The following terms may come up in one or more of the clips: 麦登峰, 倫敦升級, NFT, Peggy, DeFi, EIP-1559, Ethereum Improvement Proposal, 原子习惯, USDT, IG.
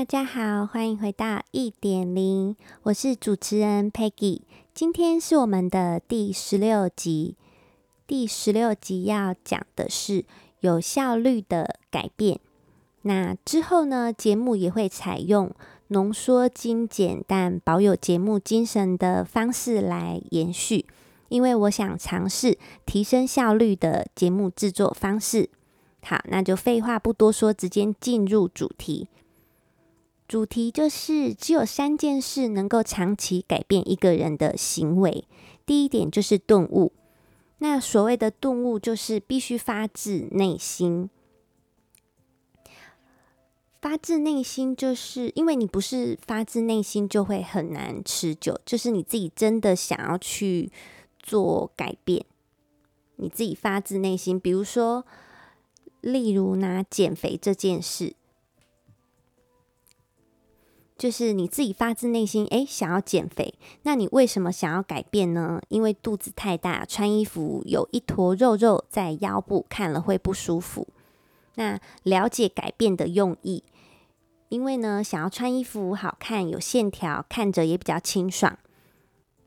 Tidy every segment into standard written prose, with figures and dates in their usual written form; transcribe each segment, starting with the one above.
大家好，欢迎回到 1.0， 我是主持人 Peggy。 今天是我们的第16集，第16集要讲的是有效率的改变。那之后呢，节目也会采用浓缩精简但保有节目精神的方式来延续，因为我想尝试提升效率的节目制作方式。好，那就废话不多说，直接进入主题。主题就是只有3件事能够长期改变一个人的行为。第一点就是顿悟。那所谓的顿悟就是必须发自内心。发自内心就是因为你不是发自内心就会很难持久，就是你自己真的想要去做改变，你自己发自内心。比如说例如拿减肥这件事，就是你自己发自内心想要减肥，那你为什么想要改变呢？因为肚子太大，穿衣服有一坨肉肉在腰部，看了会不舒服。那了解改变的用意，因为呢想要穿衣服好看，有线条，看着也比较清爽。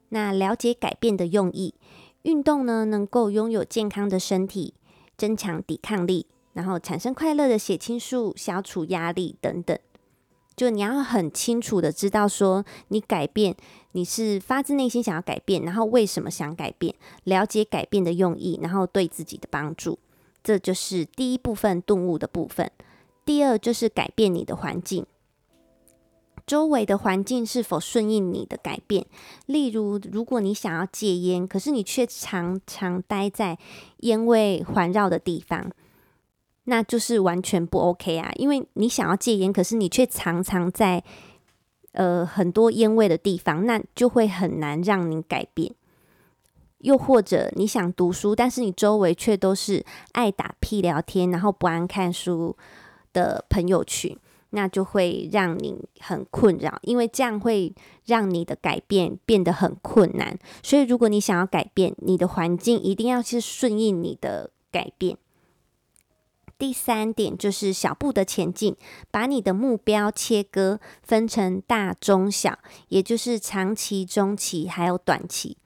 那了解改变的用意，运动呢能够拥有健康的身体，增强抵抗力，然后产生快乐的血清素，消除压力等等。就你要很清楚的知道说你改变，你是发自内心想要改变，然后为什么想改变，了解改变的用意，然后对自己的帮助。这就是第一部分，顿悟的部分。第二就是改变你的环境，周围的环境是否顺应你的改变。例如如果你想要戒烟，可是你却常常待在烟味环绕的地方，那就是完全不 OK 啊！因为你想要戒烟，可是你却常常在很多烟味的地方，那就会很难让你改变。又或者你想读书，但是你周围却都是爱打屁聊天，然后不爱看书的朋友群，那就会让你很困扰，因为这样会让你的改变变得很困难。所以如果你想要改变，你的环境一定要是顺应你的改变。第3点就是小步的前进，把你的目标切割，分成大、中、小，也就是长期、中期还有短期。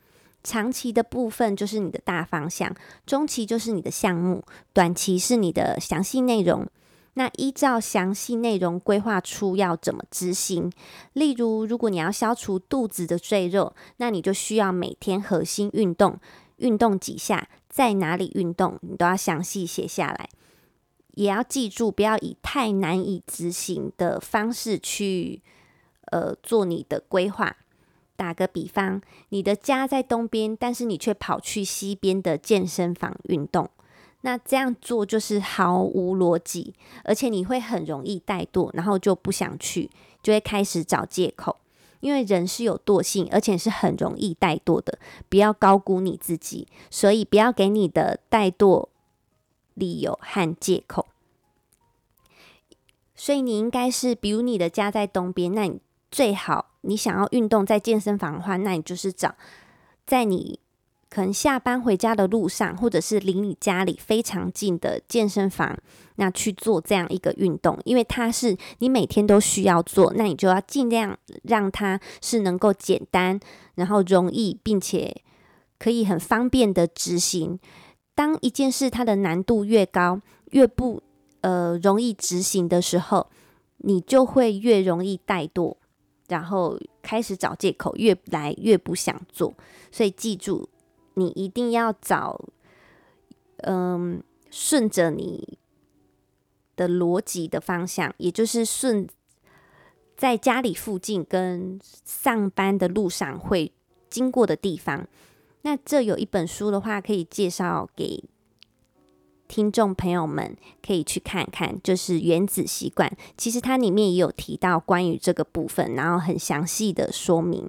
长期的部分就是你的大方向，中期就是你的项目，短期是你的详细内容。那依照详细内容规划出要怎么执行。例如如果你要消除肚子的赘肉，那你就需要每天核心运动，运动几下，在哪里运动，你都要详细写下来。也要记住，不要以太难以执行的方式去做你的规划。打个比方，你的家在东边，但是你却跑去西边的健身房运动，那这样做就是毫无逻辑，而且你会很容易怠惰，然后就不想去，就会开始找借口。因为人是有惰性，而且是很容易怠惰的，不要高估你自己，所以不要给你的怠惰理由和借口。所以你应该是，比如你的家在东边，那你最好你想要运动在健身房的话，那你就是找在你可能下班回家的路上，或者是离你家里非常近的健身房，那去做这样一个运动。因为它是你每天都需要做，那你就要尽量让它是能够简单，然后容易，并且可以很方便的执行。当一件事它的难度越高，越不容易执行的时候，你就会越容易怠惰，然后开始找借口，越来越不想做。所以记住，你一定要找顺着你的逻辑的方向，也就是顺在家里附近跟上班的路上会经过的地方。那这有一本书的话，可以介绍给听众朋友们，可以去看看，就是《原子习惯》，其实它里面也有提到关于这个部分，然后很详细的说明。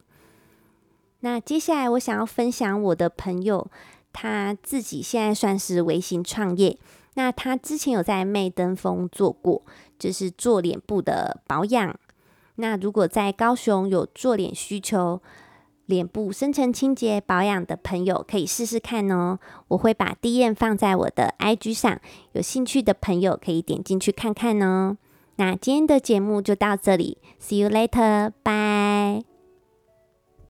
那接下来我想要分享我的朋友，他自己现在算是微型创业，那他之前有在麦登峰做过，就是做脸部的保养。那如果在高雄有做脸需求，脸部深层清洁保养的朋友可以试试看哦，我会把 DM 放在我的 IG 上，有兴趣的朋友可以点进去看看哦。那今天的节目就到这里 ，See you later， bye。